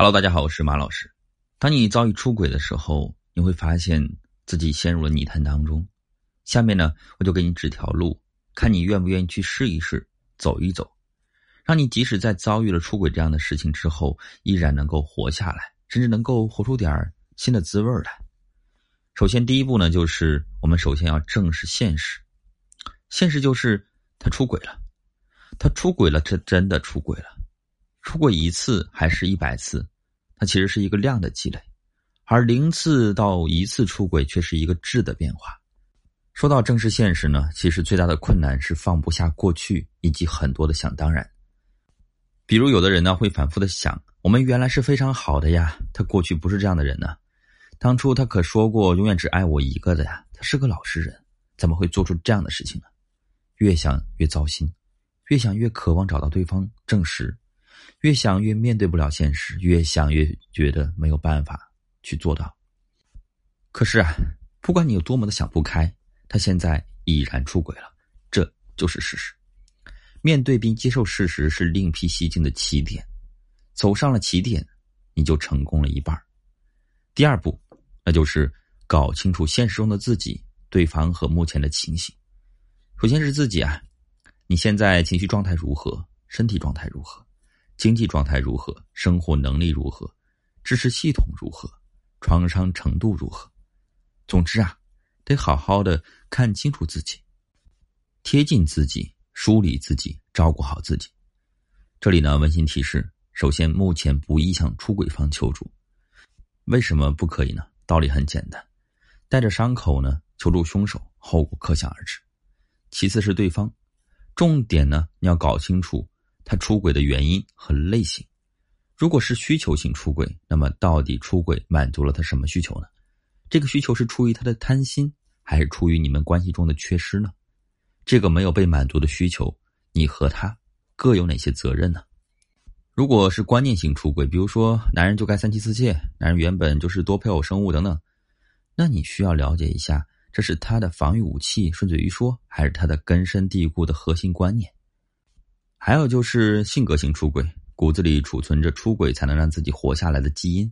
Hello， 大家好，我是马老师。当你遭遇出轨的时候，你会发现自己陷入了泥潭当中。下面呢，我就给你指条路，看你愿不愿意去试一试，走一走，让你即使在遭遇了出轨这样的事情之后，依然能够活下来，甚至能够活出点新的滋味来。首先，第一步呢，就是我们首先要正视现实。现实就是他出轨了，他真的出轨了。出轨一次还是100次，它其实是一个量的积累，而0次到1次出轨却是一个质的变化。说到正视现实呢，其实最大的困难是放不下过去以及很多的想当然。比如有的人呢会反复的想，我们原来是非常好的呀，他过去不是这样的人呢，当初他可说过永远只爱我一个的呀，他是个老实人，怎么会做出这样的事情呢？越想越糟心，越想越渴望找到对方证实，越想越面对不了现实，越想越觉得没有办法去做到。可是啊，不管你有多么的想不开，他现在已然出轨了，这就是事实。面对并接受事实是另辟蹊径的起点，走上了起点，你就成功了一半。第二步，那就是搞清楚现实中的自己、对方和目前的情形。首先是自己啊，你现在情绪状态如何？身体状态如何？经济状态如何？生活能力如何？支持系统如何？创伤程度如何？总之啊，得好好的看清楚自己，贴近自己，梳理自己，照顾好自己。这里呢，温馨提示，首先目前不宜向出轨方求助。为什么不可以呢？道理很简单，带着伤口呢求助凶手，后果可想而知。其次是对方，重点呢你要搞清楚他出轨的原因和类型。如果是需求性出轨，那么到底出轨满足了他什么需求呢？这个需求是出于他的贪心，还是出于你们关系中的缺失呢？这个没有被满足的需求，你和他各有哪些责任呢？如果是观念性出轨，比如说男人就该3妻4妾，男人原本就是多配偶生物等等，那你需要了解一下，这是他的防御武器，顺嘴一说，还是他的根深蒂固的核心观念？还有就是性格性出轨，骨子里储存着出轨才能让自己活下来的基因，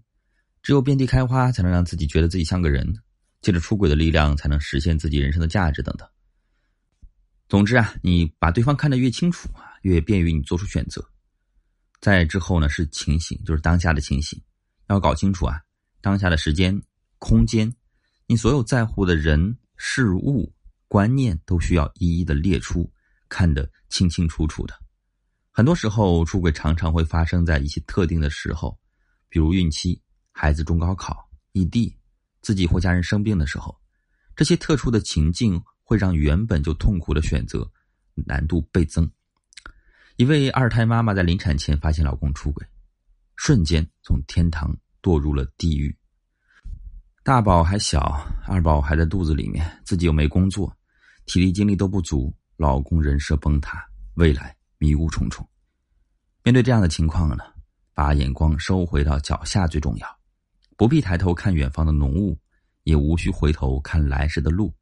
只有遍地开花才能让自己觉得自己像个人，借着出轨的力量才能实现自己人生的价值等等。总之啊，你把对方看得越清楚啊，越便于你做出选择。再之后呢是情形，就是当下的情形，要搞清楚啊，当下的时间、空间，你所有在乎的人、事物、观念都需要一一的列出，看得清清楚楚的。很多时候出轨常常会发生在一些特定的时候，比如孕期、孩子中高考、异地、自己或家人生病的时候，这些特殊的情境会让原本就痛苦的选择难度倍增。一位2胎妈妈在临产前发现老公出轨，瞬间从天堂堕入了地狱。大宝还小，2宝还在肚子里面，自己又没工作，体力精力都不足，老公人设崩塌，未来迷雾重重。面对这样的情况呢，把眼光收回到脚下最重要，不必抬头看远方的浓雾，也无需回头看来时的路，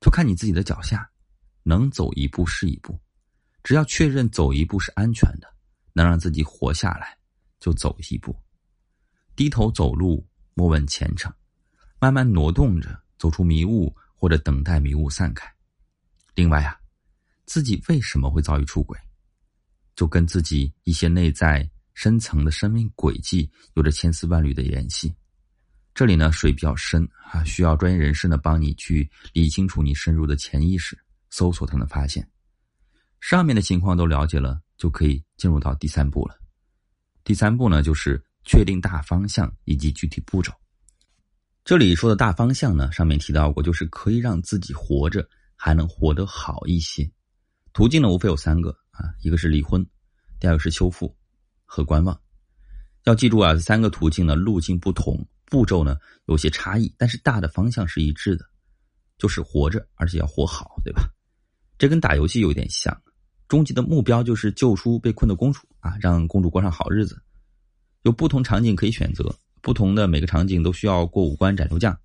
就看你自己的脚下，能走一步是一步，只要确认走一步是安全的，能让自己活下来，就走一步。低头走路，莫问前程，慢慢挪动着走出迷雾，或者等待迷雾散开。另外啊，自己为什么会遭遇出轨，就跟自己一些内在深层的生命轨迹有着千丝万缕的联系。这里呢水比较深啊，需要专业人士呢帮你去理清楚你深入的潜意识，搜索才能发现。上面的情况都了解了，就可以进入到第三步了。第三步呢就是确定大方向以及具体步骤。这里说的大方向呢，上面提到过，就是可以让自己活着还能活得好一些。途径呢无非有3个啊，一个是离婚，第二个是修复和观望。要记住啊，这3个途径呢路径不同，步骤呢有些差异，但是大的方向是一致的，就是活着，而且要活好，对吧？这跟打游戏有点像，终极的目标就是救出被困的公主啊，让公主过上好日子。有不同场景可以选择，不同的每个场景都需要过5关斩六将，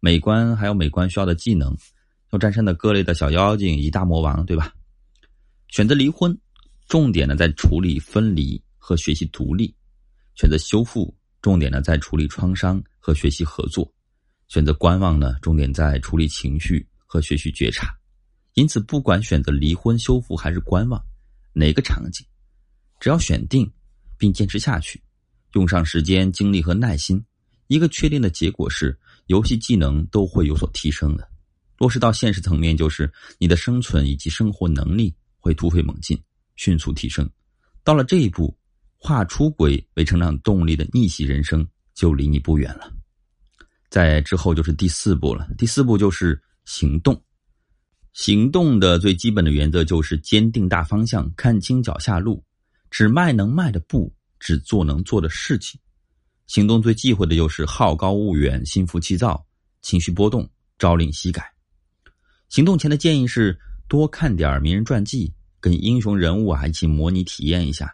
每关还有每关需要的技能，要战胜的各类的小妖精以及大魔王，对吧？选择离婚，重点呢在处理分离和学习独立，选择修复，重点呢在处理创伤和学习合作；选择观望呢，重点在处理情绪和学习觉察。因此，不管选择离婚、修复还是观望，哪个场景，只要选定并坚持下去，用上时间、精力和耐心，一个确定的结果是，游戏技能都会有所提升的。落实到现实层面，就是你的生存以及生活能力会突飞猛进，迅速提升。到了这一步，化出轨为成长动力的逆袭人生就离你不远了。在之后就是第四步了，第四步就是行动。行动的最基本的原则就是坚定大方向，看清脚下路，只迈能迈的步，只做能做的事情。行动最忌讳的就是好高骛远，心浮气躁，情绪波动，朝令夕改。行动前的建议是多看点名人传记，跟英雄人物一起模拟体验一下。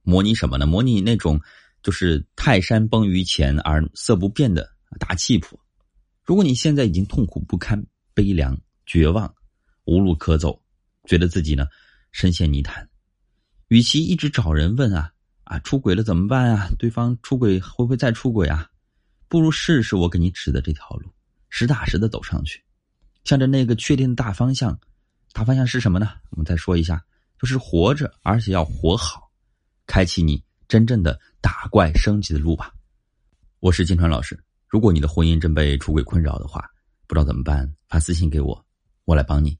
模拟什么呢？模拟那种就是泰山崩于前而色不变的大气魄。如果你现在已经痛苦不堪、悲凉、绝望、无路可走，觉得自己呢深陷泥潭，与其一直找人问出轨了怎么办啊，对方出轨会不会再出轨啊，不如试试我给你指的这条路，实打实的走上去，向着那个确定的大方向。大方向是什么呢？我们再说一下，就是活着，而且要活好，开启你真正的打怪升级的路吧。我是金川老师，如果你的婚姻真被出轨困扰的话，不知道怎么办，发私信给我，我来帮你。